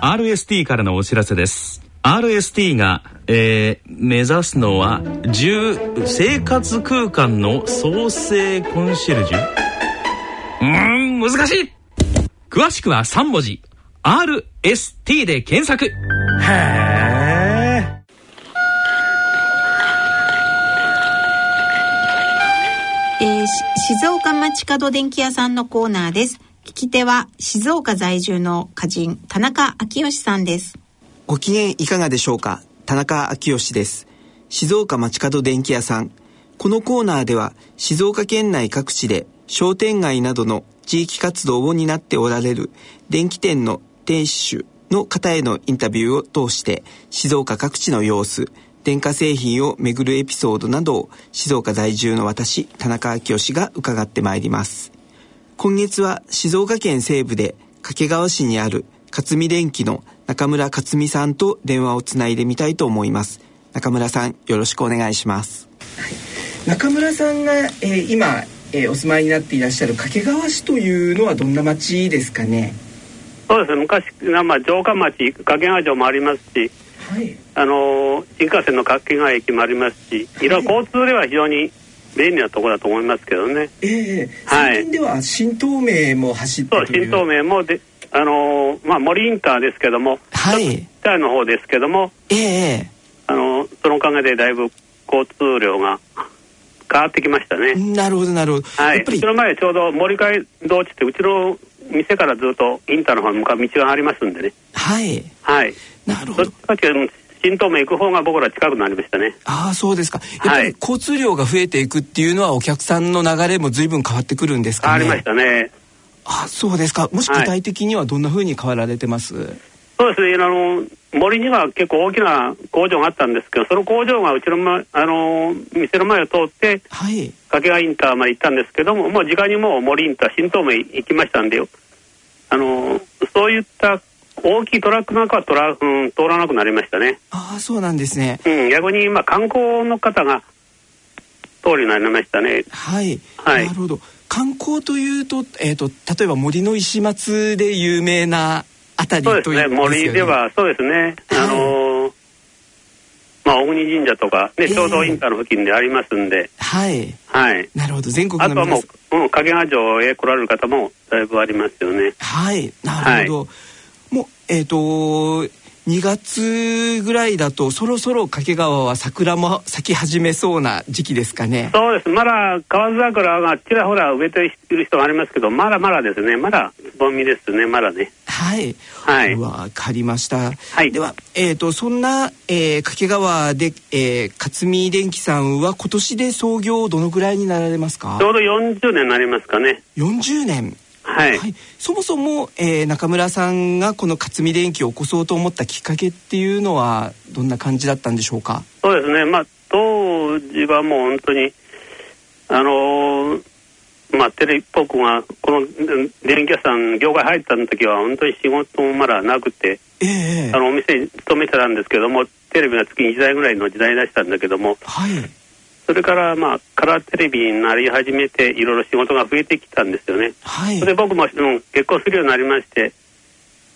RST からのお知らせです。 RST が、目指すのは生活空間の創生コンシェルジュ。難しい。詳しくは3文字 RST で検索。へえ。静岡町角電気屋さんのコーナーです。聞き手は静岡在住の歌人田中昭義さんです。ご機嫌いかがでしょうか。田中昭義です。静岡町角電気屋さん、このコーナーでは静岡県内各地で商店街などの地域活動を担っておられる電気店の店主の方へのインタビューを通して、静岡各地の様子、電化製品をめぐるエピソードなどを静岡在住の私田中昭義が伺ってまいります。今月は静岡県西部で掛川市にある勝美電機の中村勝美さんと電話をつないでみたいと思います。中村さん、よろしくお願いします。はい、中村さんが、今、お住まいになっていらっしゃる掛川市というのはどんな町ですかね。そうですね、昔は、城下町、掛川城もありますし、はい、新幹線の掛川駅もありますし、いろいろ交通では非常に便利なところだと思いますけどね。最近では新東名も走っている。そう、新東名もで、森インターですけども、はい、北の方ですけども、そのおかげでだいぶ交通量が変わってきましたね。なるほどなるほど。はい、やっぱりうちの前ちょうど森街道地って、うちの店からずっとインターの方に向かう道がありますんでね。はいはい。なるほど。新東名行く方が僕ら近くなりましたね。ああ、そうですか。やっぱり交通量が増えていくっていうのは、お客さんの流れも随分変わってくるんですかね。変わりましたね。あ、そうですか。もし具体的にはどんな風に変わられてます？はい、そうですね、森には結構大きな工場があったんですけど、その工場がうちの、店の前を通って、はい、掛川インターまで行ったんですけども、もう時間にもう森インター、新東名行きましたんでよ、そういった大きいトラックなんかは通らなくなりましたね。ああ、そうなんですね。うん、逆に今観光の方が通るようになりましたね。はい、はい、なるほど。観光というと、例えば森の石松で有名なあたりということですよね。森ではそうですね、小国神社とかね、ちょうどインターの付近でありますんで、はいはい、なるほど。全国の皆さん、あとはもう掛川城へ来られる方もだいぶありますよね。はい、なるほど。はい、もう2月ぐらいだとそろそろ掛川は桜も咲き始めそうな時期ですかね。そうです。まだ河津桜がちらほら植えている人がありますけど、まだまだですね。まだつぼみですね。まだね。はい。はい。わかりました。はい。では、そんな、掛川で、勝美電機さんは今年で創業どのぐらいになられますか？ちょうど40年になりますかね。40年。はいはい、そもそも、中村さんがこの勝美電機を起こそうと思ったきっかけっていうのはどんな感じだったんでしょうか？そうですね、当時はもう本当にテレビ僕がこの電気屋さん業界入った時は本当に仕事もまだなくて、お店に勤めてたんですけども、テレビが月1台ぐらいの時代でしたんだけども、はい、それから、カラーテレビになり始めていろいろ仕事が増えてきたんですよね。はい、それで僕も結婚するようになりまして、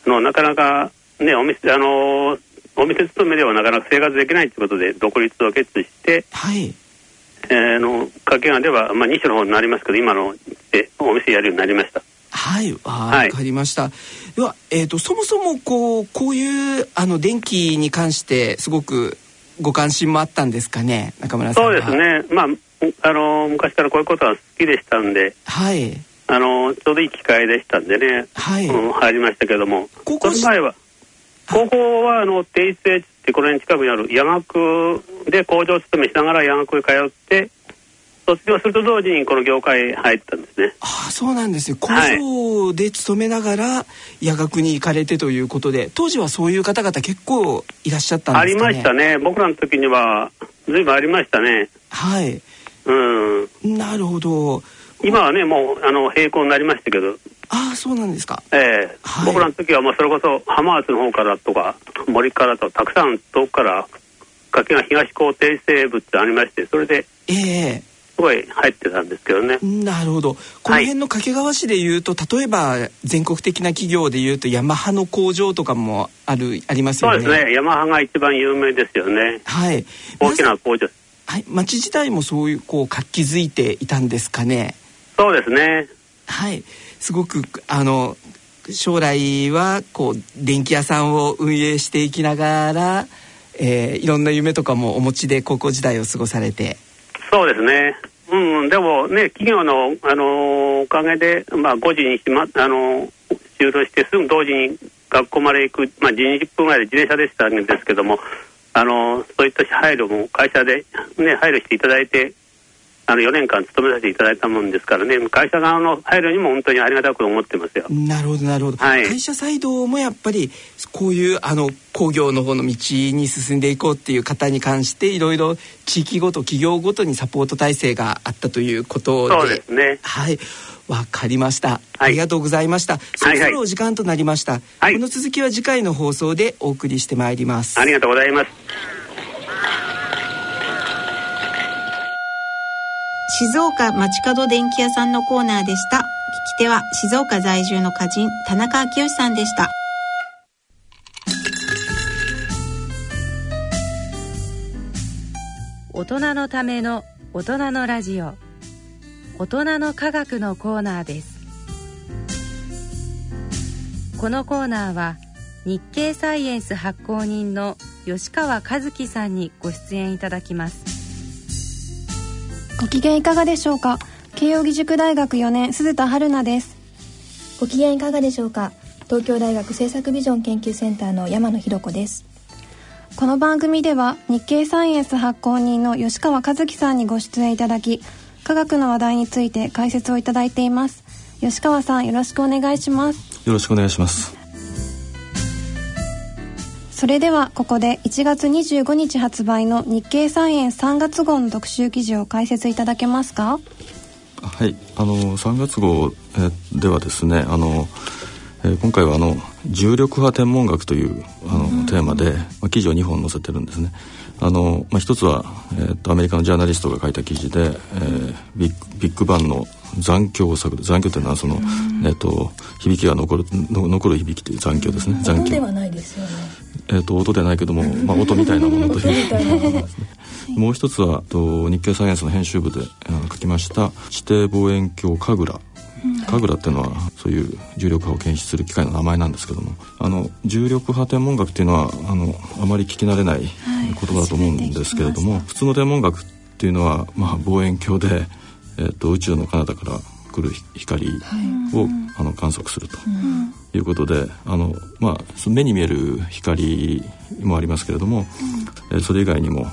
なかなか、ね、お店勤めではなかなか生活できないということで独立を決意して、はい、掛川では、2社の方になりますけど、今のお店やるようになりました。はい、わかりました。はい、では、そもそもこういう電気に関してすごくご関心もあったんですかね、中村さんは。そうですね、昔からこういうことは好きでしたんで、はい、ちょうどいい機会でしたんでね、はい、入りましたけども、高校は定一製ってこの辺近くにある夜学で工場勤めしながら夜学に通って、卒業すると同時にこの業界へ入ったんですね。ああ、そうなんですよ。工場で勤めながら夜学に行かれてということで、はい、当時はそういう方々結構いらっしゃったんですかね。ありましたね。僕らの時には随分ありましたね。はい、うん、なるほど。今はね、もう並行になりましたけど。ああ、そうなんですか。はい、僕らの時はそれこそ浜松の方からとか森からとたくさん遠くから掛川東高定西部ってありまして、それでごい入ってたんですけどね。なるほど。この辺の掛川市でいうと、はい、例えば全国的な企業でいうとヤマハの工場とかもありますよね。そうですね、ヤマハが一番有名ですよね。はい、大きな工場、はい、町自体もそういうこう活気づいていたんですかね。そうですね、はい、すごく将来はこう電気屋さんを運営していきながら、いろんな夢とかもお持ちで高校時代を過ごされて。そうですね、うん、でもね企業の、おかげで、まあ、5時に終了してすぐ同時に学校まで行く、まあ、20分ぐらいで自転車でしたんですけども、そういった配慮も会社で、ね、配慮していただいて4年間勤めさせていただいたもんですからね、会社側の配慮にも本当にありがたく思ってますよ。なるほどなるほど、はい、会社サイドもやっぱりこういう工業の方の道に進んでいこうっていう方に関していろいろ地域ごと企業ごとにサポート体制があったということで。そうですね、はい、わかりました。ありがとうございました、はい、そろそろお時間となりました、はい、この続きは次回の放送でお送りしてまいります。ありがとうございます。静岡町角電気屋さんのコーナーでした。聞き手は静岡在住の歌人田中昭義さんでした。大人のための大人のラジオ、大人の科学のコーナーです。このコーナーは日経サイエンス発行人の吉川和樹さんにご出演いただきます。ご機嫌いかがでしょうか。慶應義塾大学4年鈴田春菜です。ご機嫌いかがでしょうか。東京大学政策ビジョン研究センターの山野ひろ子です。この番組では日経サイエンス発行人の吉川和樹さんにご出演いただき、科学の話題について解説をいただいています。吉川さん、よろしくお願いします。よろしくお願いします。それではここで1月25日発売の日経サイエンス3月号の特集記事を解説いただけますか。はい、3月号ではですね、今回は重力波天文学というテーマで、まあ、記事を2本載せてるんですね。まあ、一つは、アメリカのジャーナリストが書いた記事で、ビッグバンの残響作、残響というのはその、響きが残る響きという残響ですね。音ではないですよね。音ではないけども、まあ、音みたいなものという、ね、もう一つは日経サイエンスの編集部で書きました地底望遠鏡カグラっていうのはそういう重力波を検出する機械の名前なんですけども、重力波天文学っていうのはあまり聞き慣れない言葉だと思うんですけれども、普通の天文学っていうのは、まあ、望遠鏡で、宇宙の彼方から来る光を、観測するということで、まあ、目に見える光もありますけれども、それ以外にも、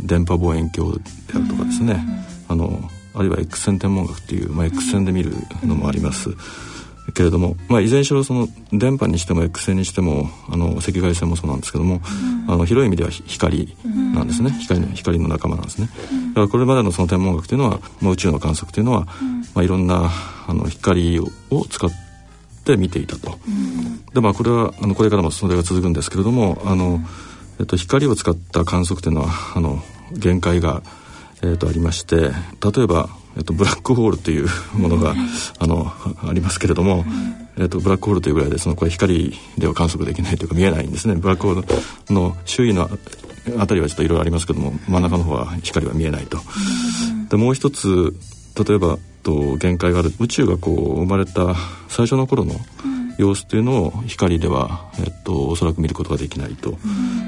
電波望遠鏡であるとかですね、あるいは X 線天文学という、まあ、X 線で見るのもありますけれども、まあ、いずれにしろその電波にしても X 線にしても赤外線もそうなんですけども、広い意味では光なんですね。光の仲間なんですね。だからこれまでのその天文学というのは、まあ、宇宙の観測というのは、まあ、いろんな光を使って見ていたと。で、まあ、これはこれからもそれが続くんですけれども、光を使った観測というのは限界がありまして、例えば、ブラックホールというものがありますけれども、ブラックホールというぐらいでこれ光では観測できないというか見えないんですね。ブラックホールの周囲のあたりはちょっといろいろありますけども、真ん中の方は光は見えないと。で、もう一つ、例えば限界がある宇宙が生まれた最初の頃の様子というのを光では、おそらく見ることができないと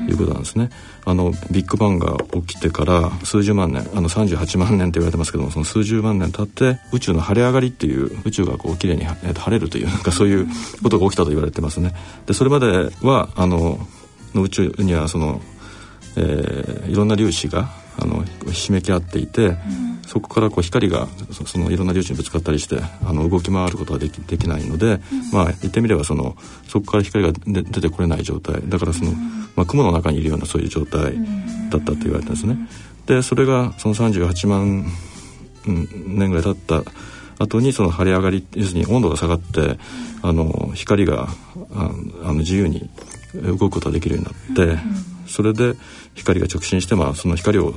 いうことなんですね。ビッグバンが起きてから数十万年、38万年と言われてますけども、その数十万年経って宇宙の晴れ上がりっていう、宇宙がきれいに晴れるという、なんかそういうことが起きたと言われてますね。で、それまでは宇宙にはいろんな粒子がひしめき合っていて、そこから光がそのいろんな粒子にぶつかったりして動き回ることができないので、まあ、言ってみればそこから光が出てこれない状態だから、まあ、雲の中にいるようなそういう状態だったと言われたんですね。で、それがその38万年ぐらい経った後にその晴れ上がり、要するに温度が下がって光が自由に動くことができるようになって、それで光が直進して、まあ、その光を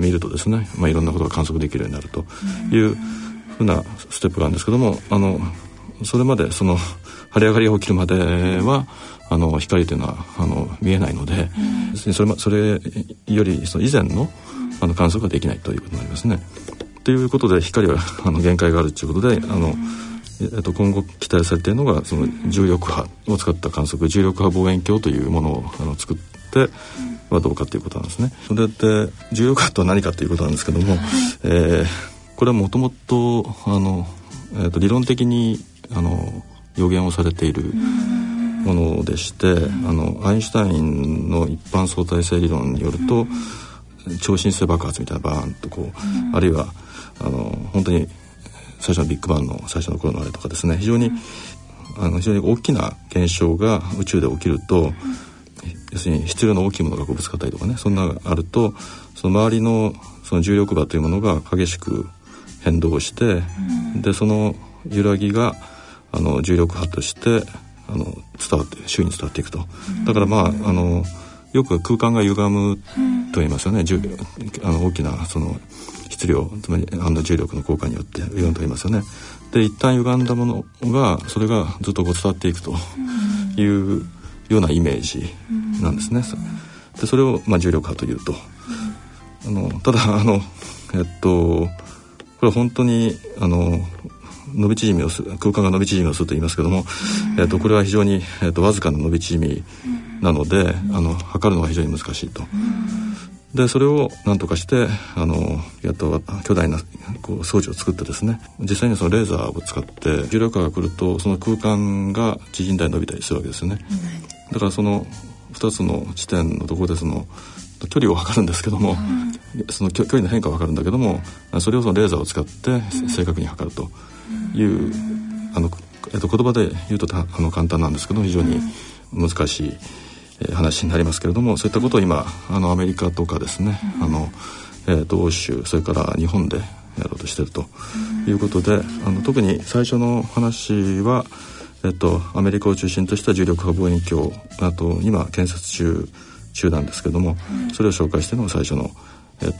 見るとですね、いろんなことが観測できるようになるというふうなステップがあるんですけども、それまでその晴れ上がりが起きるまでは光というのは見えないので、それよりその以前の観測ができないということになりますね。ということで光は限界があるということで今後期待されているのがその重力波を使った観測、重力波望遠鏡というものを作ってはどうかということなんですね。それで重力波とは何かということなんですけども、これはもともと理論的に予言をされているものでして、アインシュタインの一般相対性理論によると超新星爆発みたいなバーンとこう、あるいは本当に最初のビッグバンの最初の頃のあれとかですね、非常に大きな現象が宇宙で起きると、要するに質量の大きいものがぶつかったりとかね、そんなのがあるとその周りのその重力場というものが激しく変動して、でその揺らぎが重力波として伝わって周囲に伝わっていくと。だからよく空間が歪むと言いますよね。大きなその質量、つまり重力の効果によって歪んでいますよね。で一旦歪んだものがそれがずっと伝わっていくというようなイメージなんですね。でそれを重力波というと、ただこれは本当に伸び縮みをする、空間が伸び縮みをすると言いますけども、これは非常に、わずかな伸び縮みなので、測るのが非常に難しいと。でそれを何とかしてやっと巨大なこう装置を作ってですね、実際にそのレーザーを使って重力波が来るとその空間が縮んだり伸びたりするわけですよね。だからその2つの地点のところでその距離を測るんですけども、その距離の変化を測るんだけども、それをそのレーザーを使って正確に測るという言葉で言うと簡単なんですけど、非常に難しい話になりますけれども、そういったことを今アメリカとかですね、欧州、それから日本でやろうとしているということで、特に最初の話は、アメリカを中心とした重力波望遠鏡、あと今建設中なんですけれども、それを紹介しているのが最初の、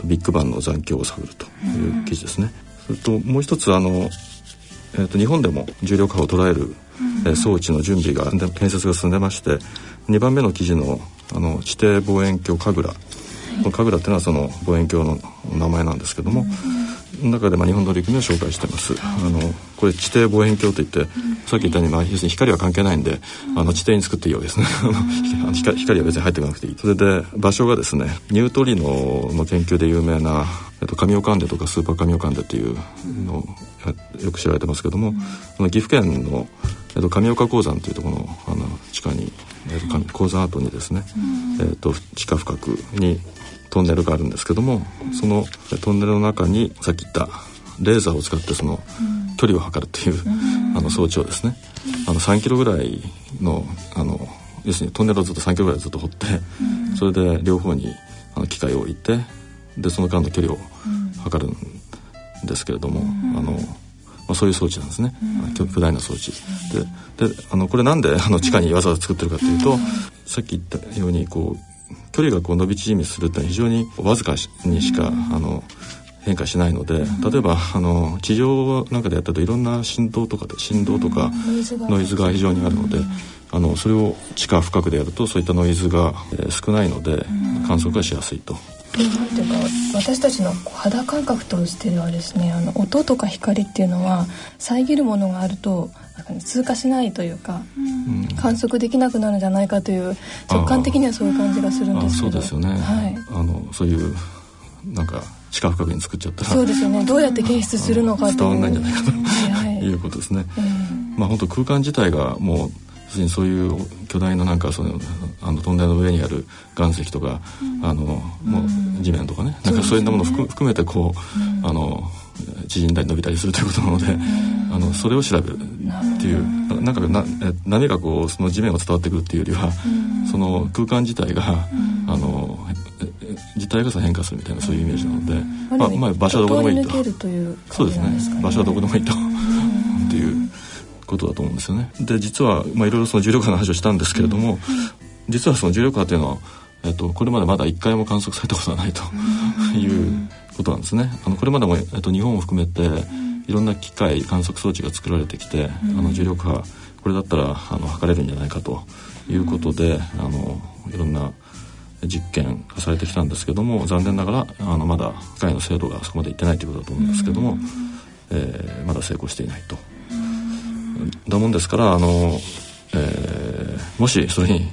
ビッグバンの残響を探るという記事ですね。それともう一つ日本でも重力波を捉える装置の準備が建設が進んでまして、2番目の記事の地底望遠鏡神楽、この神楽っていうのはその望遠鏡の名前なんですけども、中で日本の取り組みを紹介しています。これ地底望遠鏡といって、さっき言ったように、要するに光は関係ないんで地底に作っていいわけですね。光は別に入ってこなくていい。それで場所がですね、ニュートリノの研究で有名なカミオカンデとかスーパーカミオカンデっていうのをよく知られてますけども、岐阜県の神岡鉱山というところ の地下に、鉱山跡にですね、地下深くにトンネルがあるんですけども、そのトンネルの中にさっき言ったレーザーを使ってその距離を測るという装置をですね、3キロぐらいの要するにトンネルをずっと3キロぐらいずっと掘って、それで両方に機械を置いて、でその間の距離を測るんですけれども、そういう装置なんですね。巨大な装置でこれなんで地下にわざわざ作ってるかというと、さっき言ったようにこう距離がこう伸び縮みするってのは非常にわずかにしか変化しないので、例えば地上なんかでやったといろんな振動とかノイズが非常にあるので、それを地下深くでやるとそういったノイズが少ないので観測がしやすいと。私たちの肌感覚としてはですね、音とか光っていうのは遮るものがあると通過しないというか、観測できなくなるんじゃないかという直感的にはそういう感じがするんですけど、そうですよね、そういうなんか地下深くに作っちゃったら、そうですよね、どうやって検出するのかという伝わらないんじゃないかということですね。本当空間自体がもうそういう巨大ななんかそのトンネルの上にある岩石とか、もう地面とかね、なんかそういったものを含めてこう縮んだり伸びたりするということなので、それを調べるっていう、なんか波がこうその地面を伝わってくるっていうよりは、その空間自体がその変化するみたいな、そういうイメージなので、場所はどこでもいいと、通り抜けるという感じなんですかね。そうですね、場所はどこでもいいとっていうことだと思うんですよね。で実は、いろいろその重力波の話をしたんですけれども、実はその重力波というのは、これまでまだ1回も観測されたことはないということなんですね。これまでも、日本を含めていろんな機械観測装置が作られてきて、重力波これだったら測れるんじゃないかということで、いろんな実験がされてきたんですけども、残念ながらまだ機械の精度がそこまでいってないということだと思うんですけども、まだ成功していないと。だもんですからもしそれに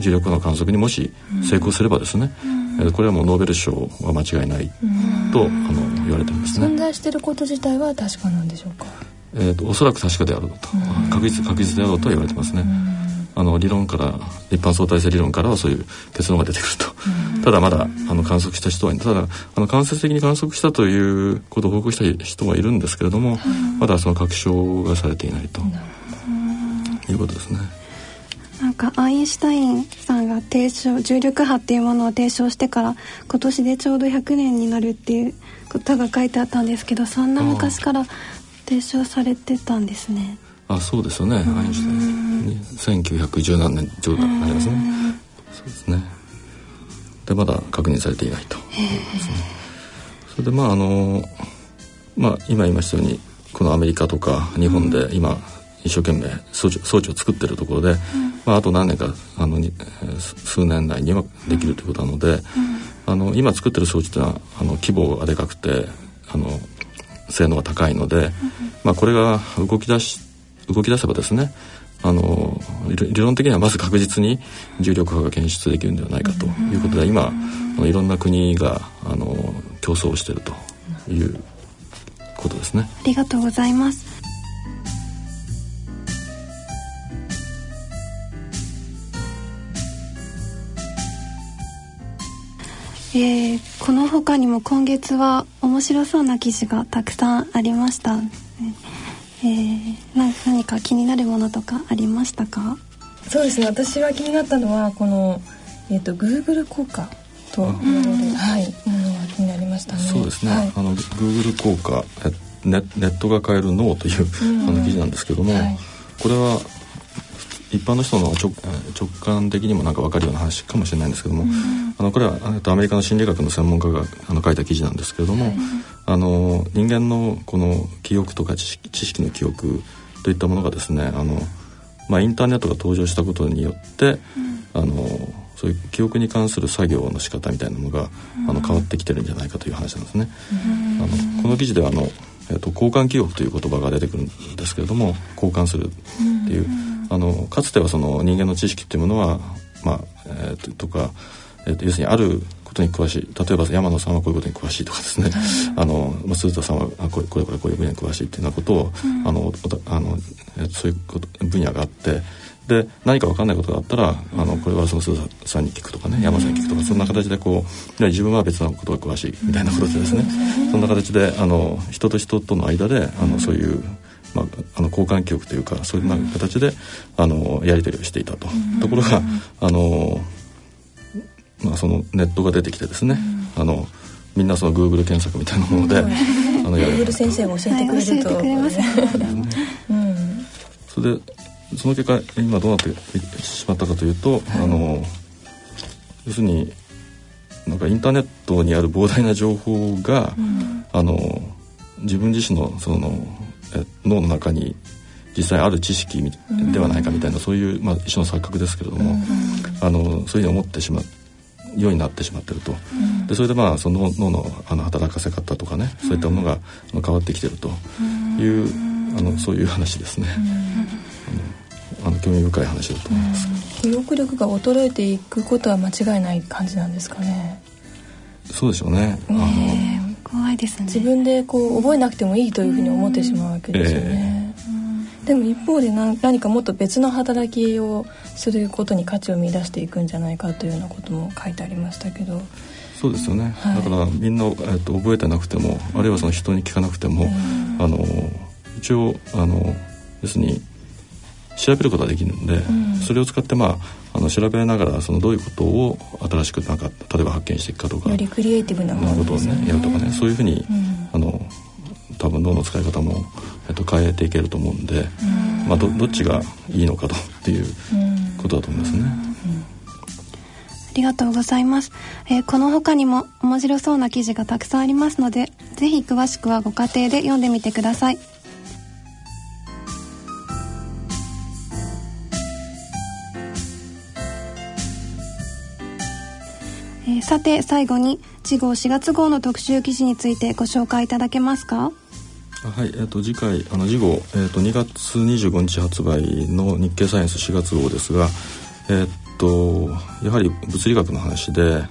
重力の観測にもし成功すればですね、これはもうノーベル賞は間違いないと言われてるんですね。存在していること自体は確かなんでしょうか。おそらく確かであろうと、確実であろうと言われてますね。理論から一般相対性理論からはそういう結論が出てくると。ただまだ観測した人はいただ間接的に観測したということを報告した人はいるんですけれども、まだその確証がされていないということですね。なんかアインシュタインさんが重力波っていうものを提唱してから今年でちょうど100年になるっていうことが書いてあったんですけど、そんな昔から提唱されてたんですね。あ、そうですよね。アインシュタイン1910何年ちょうどになりますね。そうですね。でまだ確認されていないと。それで今言いましたようにこのアメリカとか日本で今一生懸命装置を作っているところで、あと何年か数年内にはできるということなので、今作っている装置というのは規模がでかくて性能が高いので、これが動き出せばですね、理論的にはまず確実に重力波が検出できるのではないかということで、今いろんな国が競争をしているということですね。ありがとうございます。この他にも今月は面白そうな記事がたくさんありました。何か気になるものとかありましたか？そうですね。私は気になったのはこの、Google 効果というので、気になりましたね。そうですね。Google 効果、ネットが変える脳という記事なんですけども、これは一般の人の直感的にもなんか分かるような話かもしれないんですけども、これはアメリカの心理学の専門家が書いた記事なんですけれども、人間のこの記憶とか知識の記憶といったものがですね、インターネットが登場したことによって、そういう記憶に関する作業の仕方みたいなのが変わってきてるんじゃないかという話なんですね。この記事では交換記憶という言葉が出てくるんですけれども、交換するっていうかつてはその人間の知識っていうものは要するにあることに詳しい、例えば山野さんはこういうことに詳しいとかですね、鈴田さんはこういう分野に詳しいっていうようなことを、そういう分野があって、で何か分かんないことがあったらこれはその鈴田さんに聞くとかね、山野さんに聞くとか、そんな形で自分は別のことが詳しいみたいなことでですね、そんな形で人と人との間でそういう交換記憶というかそういう形でやり取りをしていたと。ところがそのネットが出てきてですね、みんなその Google 検索みたいなものでGoogle 先生が教えてくれると、それでその結果今どうなってしまったかというと、要するになんかインターネットにある膨大な情報が、自分自身のその脳の中に実際ある知識ではないかみたいな、そういう、一種の錯覚ですけれども、そういうふうに思ってしまうようになってしまっていると。でそれでその脳の働かせ方とかね、そういったものが変わってきているという、そういう話ですね。興味深い話だと思います。記憶力が衰えていくことは間違いない感じなんですかね。そうでしょうね。怖いですね。自分で覚えなくてもいいというふうに思ってしまうわけですよね。でも一方で何かもっと別の働きをすることに価値を見出していくんじゃないかというようなことも書いてありましたけど。そうですよね、だからみんな、覚えてなくても、あるいはその人に聞かなくても、一応要するに調べることができるので、それを使って調べながらどういうことを新しく例えば発見していくかとか、よりクリエイティブなことをねやるとかね、そういうふうに多分脳の使い方も変えていけると思うんで、どっちがいいのかとっていうことだと思いますね。ありがとうございます、この他にも面白そうな記事がたくさんありますので、ぜひ詳しくはご家庭で読んでみてください。さて最後に次号4月号の特集記事についてご紹介いただけますか？はい、次回次号、2月25日発売の日経サイエンス4月号ですが、やはり物理学の話で、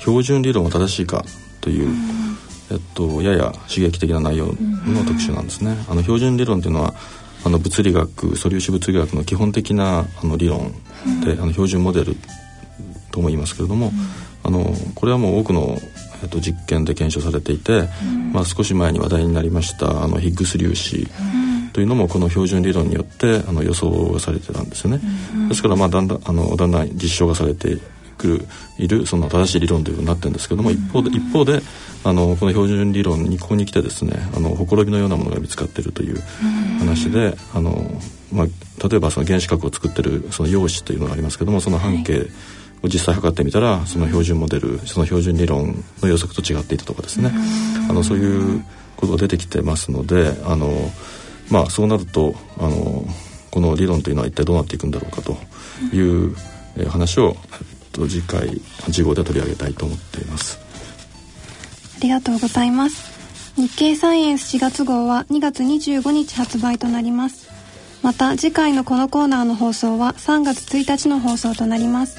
標準理論は正しいかという、やや刺激的な内容の特集なんですね。標準理論というのは物理学、素粒子物理学の基本的な理論で、標準モデルとも言いますけれども、これはもう多くの、実験で検証されていて、少し前に話題になりましたヒッグス粒子というのもこの標準理論によって予想されてたんですよね。ですからだんだん実証がされているその正しい理論というようになってるんですけども、一方でこの標準理論にここに来てですね、ほころびのようなものが見つかっているという話で、例えばその原子核を作ってるその陽子というのがありますけども、その半径、実際測ってみたらその標準モデル、その標準理論の予測と違っていたとかですね、そういうことが出てきてますので、そうなるとこの理論というのは一体どうなっていくんだろうかという話を、次回次号で取り上げたいと思っています。ありがとうございます。日経サイエンス4月号は2月25日発売となります。また次回のこのコーナーの放送は3月1日の放送となります。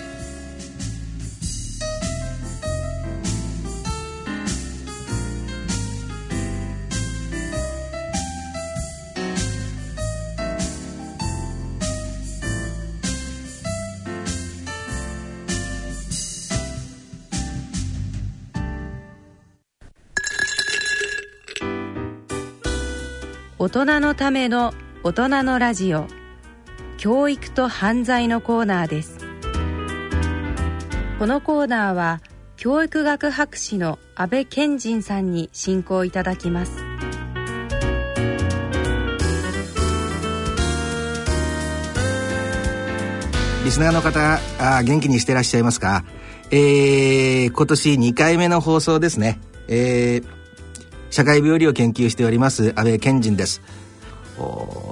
大人のための大人のラジオ、教育と犯罪のコーナーです。このコーナーは教育学博士の安倍賢人さんに進行いただきます。リスナーの方、元気にしてらっしゃいますか？今年2回目の放送ですね。社会病理を研究しております安倍賢人です。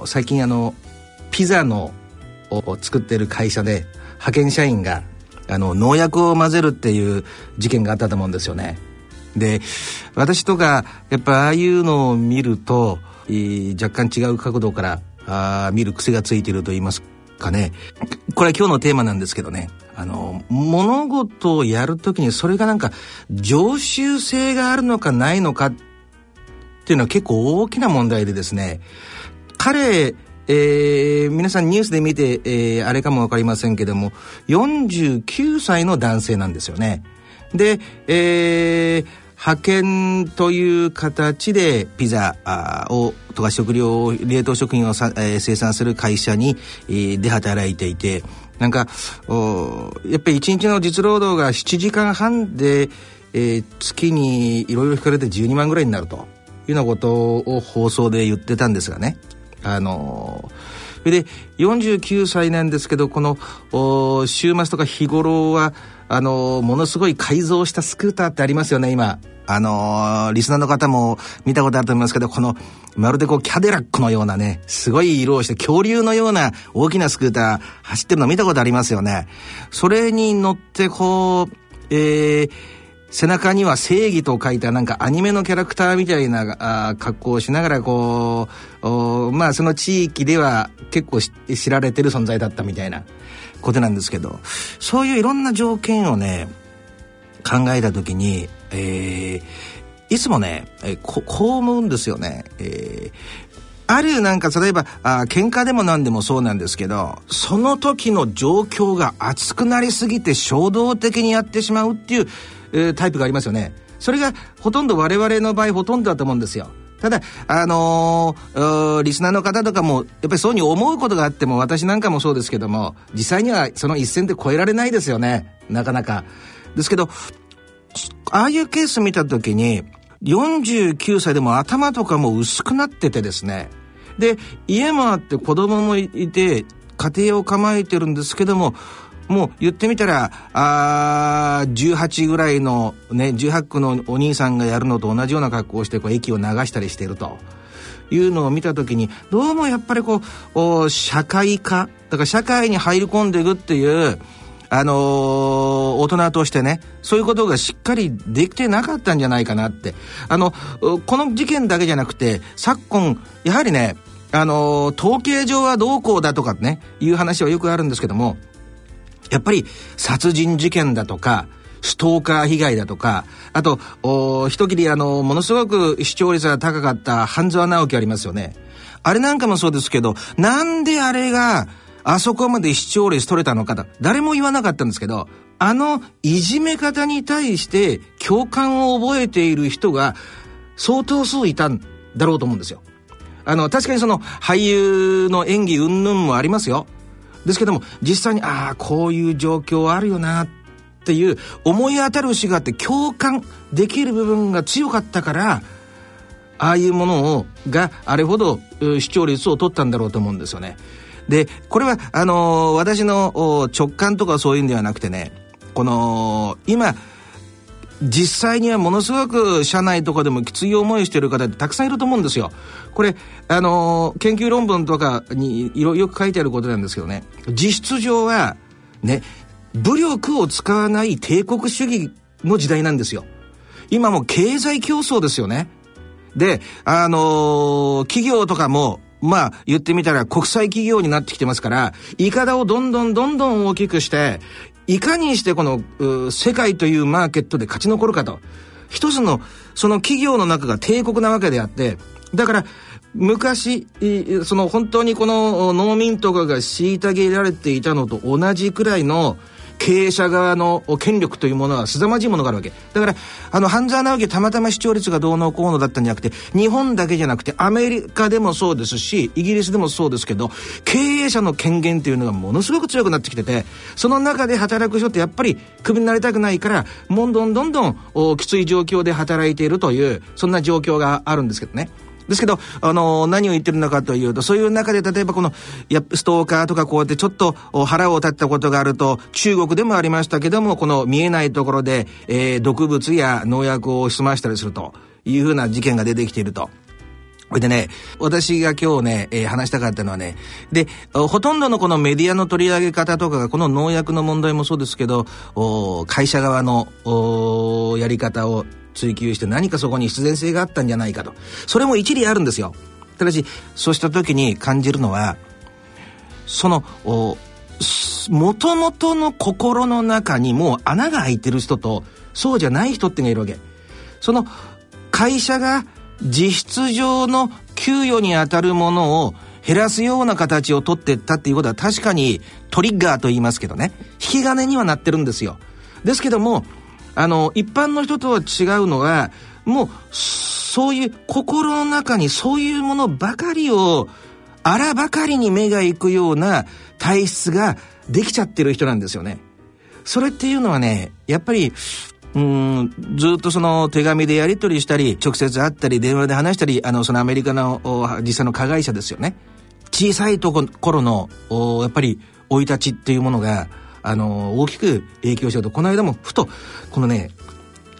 最近ピザを作ってる会社で派遣社員が農薬を混ぜるっていう事件があったと思うんですよね。で、私とかやっぱああいうのを見ると、若干違う角度から見る癖がついてると言いますかね。これは今日のテーマなんですけどね、物事をやるときにそれがなんか常習性があるのかないのかっていうのは結構大きな問題でですね、彼、皆さんニュースで見て、あれかもわかりませんけども、49歳の男性なんですよね。で、派遣という形でピザをとか食料を、冷凍食品を生産する会社にで働いていて、なんかやっぱり1日の実労働が7時間半で、月にいろいろ引かれて12万ぐらいになるというようなことを放送で言ってたんですがね、それで49歳なんですけど、この週末とか日頃はものすごい改造したスクーターってありますよね。今リスナーの方も見たことあると思いますけど、このまるでこうキャデラックのようなね、すごい色をして恐竜のような大きなスクーター走ってるの見たことありますよね。それに乗ってこう、背中には正義と書いたなんかアニメのキャラクターみたいな格好をしながらこう、その地域では結構知られてる存在だったみたいなことなんですけど、そういういろんな条件をね考えたときに、いつもね、こう思うんですよね。あるなんか例えば喧嘩でも何でもそうなんですけど、その時の状況が熱くなりすぎて衝動的にやってしまうっていうタイプがありますよね。それがほとんど我々の場合ほとんどだと思うんですよ。ただリスナーの方とかもやっぱりそうに思うことがあっても、私なんかもそうですけども、実際にはその一線で超えられないですよね、なかなか。ですけど、ああいうケース見た時に49歳でも頭とかも薄くなっててですね、で家もあって子供もいて家庭を構えてるんですけども、もう言ってみたら18ぐらいのね18区のお兄さんがやるのと同じような格好をしてこう駅を流したりしているというのを見たときに、どうもやっぱりこう社会化だから社会に入り込んでいくっていう大人としてね、そういうことがしっかりできてなかったんじゃないかなって。この事件だけじゃなくて、昨今、やはりね、統計上はどうこうだとかね、いう話はよくあるんですけども、やっぱり殺人事件だとか、ストーカー被害だとか、あと、一切りものすごく視聴率が高かった半沢直樹ありますよね。あれなんかもそうですけど、なんであれが、あそこまで視聴率取れたのかと誰も言わなかったんですけど、あのいじめ方に対して共感を覚えている人が相当数いたんだろうと思うんですよ。確かにその俳優の演技云々もありますよ。ですけども実際にこういう状況あるよなっていう思い当たる節があって共感できる部分が強かったからああいうものがあれほど視聴率を取ったんだろうと思うんですよね。でこれは私の直感とかそういうんではなくてね、この今実際にはものすごく社内とかでもきつい思いしてる方ってたくさんいると思うんですよ。これ研究論文とかによく書いてあることなんですけどね、実質上はね武力を使わない帝国主義の時代なんですよ。今もう経済競争ですよね。で企業とかも言ってみたら国際企業になってきてますから、いかだをどんどん大きくして、いかにしてこの世界というマーケットで勝ち残るかと。一つのその企業の中が帝国なわけであって、だから昔、その本当にこの農民とかが虐げられていたのと同じくらいの経営者側の権力というものは凄まじいものがあるわけ。だから、半沢直樹たまたま視聴率がどうのこうのだったんじゃなくて、日本だけじゃなくてアメリカでもそうですし、イギリスでもそうですけど、経営者の権限というのがものすごく強くなってきてて、その中で働く人ってやっぱりクビになりたくないから、どんどんきつい状況で働いているという、そんな状況があるんですけどね。ですけど、何を言ってるのかというと、そういう中で例えばこのストーカーとかこうやってちょっと腹を立ったことがあると、中国でもありましたけども、この見えないところで、毒物や農薬を潜ましたりするというふうな事件が出てきていると。これでね、私が今日ね、話したかったのはね、で、ほとんどのこのメディアの取り上げ方とかが、この農薬の問題もそうですけど、会社側のやり方を追求して何かそこに必然性があったんじゃないかと。それも一理あるんですよ。ただしそうした時に感じるのは、その元々の心の中にもう穴が開いてる人とそうじゃない人ってのがいるわけ。その会社が実質上の給与にあたるものを減らすような形を取っていったっていうことは、確かにトリッガーと言いますけどね、引き金にはなってるんですよ。ですけども一般の人とは違うのは、もうそういう心の中にそういうものばかりをあらばかりに目が行くような体質ができちゃってる人なんですよね。それっていうのはね、やっぱりずっとその手紙でやり取りしたり、直接会ったり電話で話したり、そのアメリカの実際の加害者ですよね。小さいところのやっぱり生い立ちっていうものが大きく影響しようと、この間もふとこのね、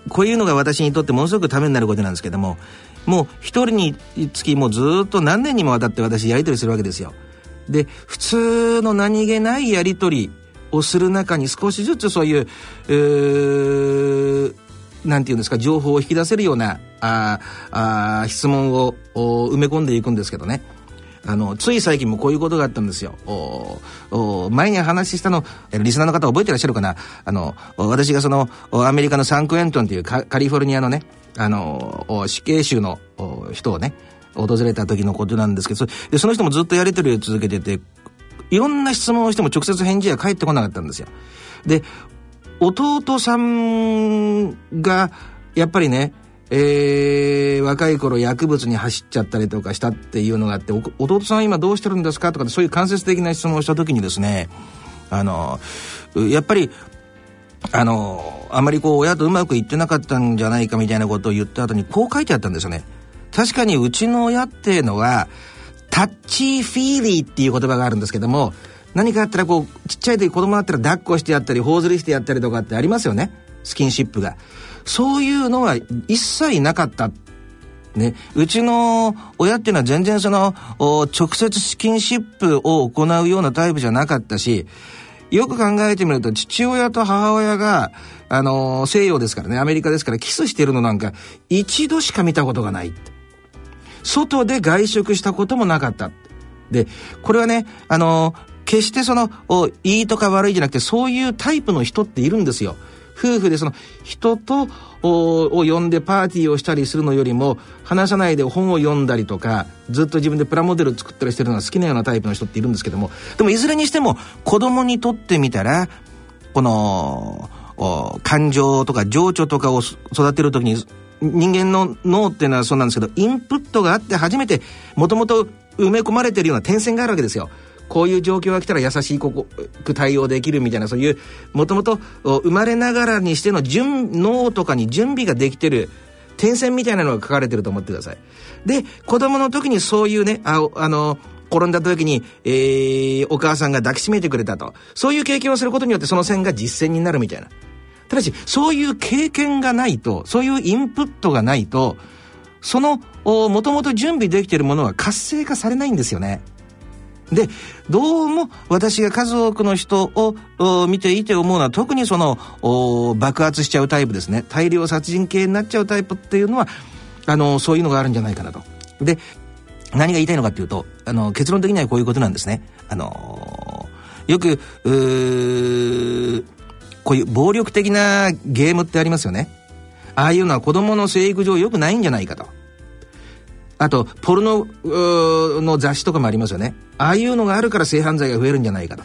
こういうのが私にとってものすごくためになることなんですけども、もう一人につきもうずっと何年にもわたって私やり取りするわけですよ。で、普通の何気ないやり取りをする中に少しずつそういう、なんていうんですか、情報を引き出せるような質問を埋め込んでいくんですけどね。つい最近もこういうことがあったんですよ。前に話したの、リスナーの方覚えてらっしゃるかな。私がその、アメリカのサンクエントンというカリフォルニアのね、死刑囚の人をね、訪れた時のことなんですけど、で、その人もずっとやりとりを続けてて、いろんな質問をしても直接返事が返ってこなかったんですよ。で、弟さんが、やっぱりね、若い頃薬物に走っちゃったりとかしたっていうのがあって、弟さんは今どうしてるんですかとか、そういう間接的な質問をした時にですね、やっぱりあまりこう親とうまくいってなかったんじゃないかみたいなことを言った後にこう書いてあったんですよね。確かにうちの親っていうのはタッチーフィーリーっていう言葉があるんですけども、何かあったらこうちっちゃい時子供だったら抱っこしてやったり頬ずりしてやったりとかってありますよね、スキンシップが。そういうのは一切なかったね。うちの親っていうのは全然その直接スキンシップを行うようなタイプじゃなかったし、よく考えてみると父親と母親が西洋ですからね、アメリカですから、キスしてるのなんか一度しか見たことがない、外で外食したこともなかった。でこれはね決してそのいいとか悪いじゃなくて、そういうタイプの人っているんですよ。夫婦でその人とを呼んでパーティーをしたりするのよりも、話さないで本を読んだりとか、ずっと自分でプラモデル作ったりしてるのが好きなようなタイプの人っているんですけども、でもいずれにしても子供にとってみたら、この感情とか情緒とかを育てるときに、人間の脳っていうのはそうなんですけど、インプットがあって初めてもともと埋め込まれているような点線があるわけですよ。こういう状況が来たら優しく対応できるみたいな、そういうもともと生まれながらにしての脳とかに準備ができてる点線みたいなのが書かれてると思ってください。で子供の時にそういうね、転んだ時に、お母さんが抱きしめてくれたと、そういう経験をすることによってその線が実践になるみたいな。ただしそういう経験がないと、そういうインプットがないと、そのもともと準備できてるものは活性化されないんですよね。でどうも私が数多くの人を見ていて思うのは、特にその爆発しちゃうタイプですね、大量殺人系になっちゃうタイプっていうのはそういうのがあるんじゃないかなと。で何が言いたいのかっていうと、結論的にはこういうことなんですね。よくこういう暴力的なゲームってありますよね。ああいうのは子供の生育上良くないんじゃないかと。あとポルノの雑誌とかもありますよね。ああいうのがあるから性犯罪が増えるんじゃないかと。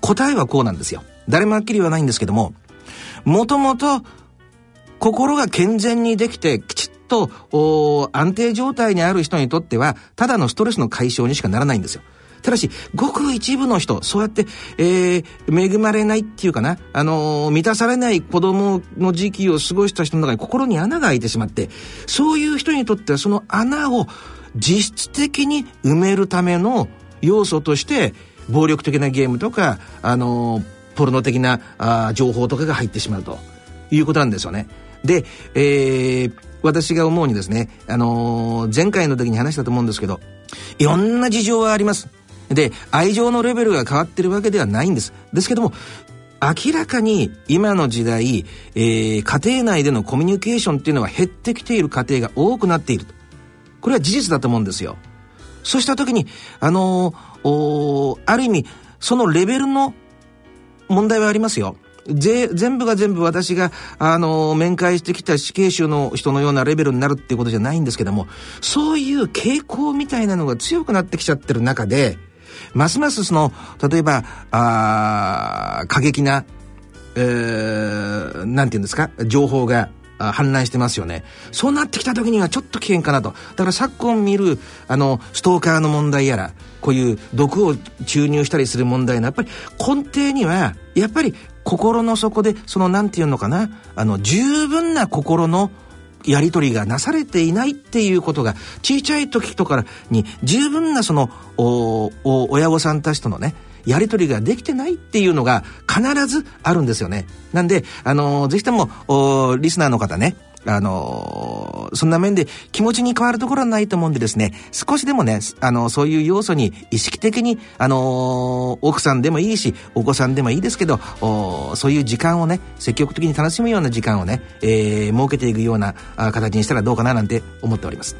答えはこうなんですよ。誰もはっきりはないんですけども、もともと心が健全にできてきちっと安定状態にある人にとっては、ただのストレスの解消にしかならないんですよ。ただしごく一部の人、そうやって、恵まれないっていうかな、満たされない子供の時期を過ごした人の中に心に穴が開いてしまって、そういう人にとってはその穴を実質的に埋めるための要素として暴力的なゲームとか、ポルノ的な情報とかが入ってしまうということなんですよね。で、私が思うにですね、前回の時に話したと思うんですけど、いろんな事情はあります。で愛情のレベルが変わってるわけではないんです。ですけども、明らかに今の時代、家庭内でのコミュニケーションっていうのは減ってきている家庭が多くなっている。これは事実だと思うんですよ。そうした時にある意味そのレベルの問題はありますよ。全部が全部私が面会してきた死刑囚の人のようなレベルになるっていうことじゃないんですけども、そういう傾向みたいなのが強くなってきちゃってる中で、ますますその例えば過激な、なんていうんですか、情報が氾濫してますよね。そうなってきた時にはちょっと危険かなと。だから昨今見るストーカーの問題やら、こういう毒を注入したりする問題のやっぱり根底には、やっぱり心の底でそのなんていうのかな、十分な心のやり取りがなされていないっていうことが、小さい時とかに十分なその親御さんたちとのねやり取りができてないっていうのが必ずあるんですよね。なんでぜひともリスナーの方ね、そんな面で気持ちに変わるところはないと思うんでですね、少しでもねそういう要素に意識的に奥さんでもいいしお子さんでもいいですけど、そういう時間をね積極的に楽しむような時間をね、設けていくような形にしたらどうかななんて思っております。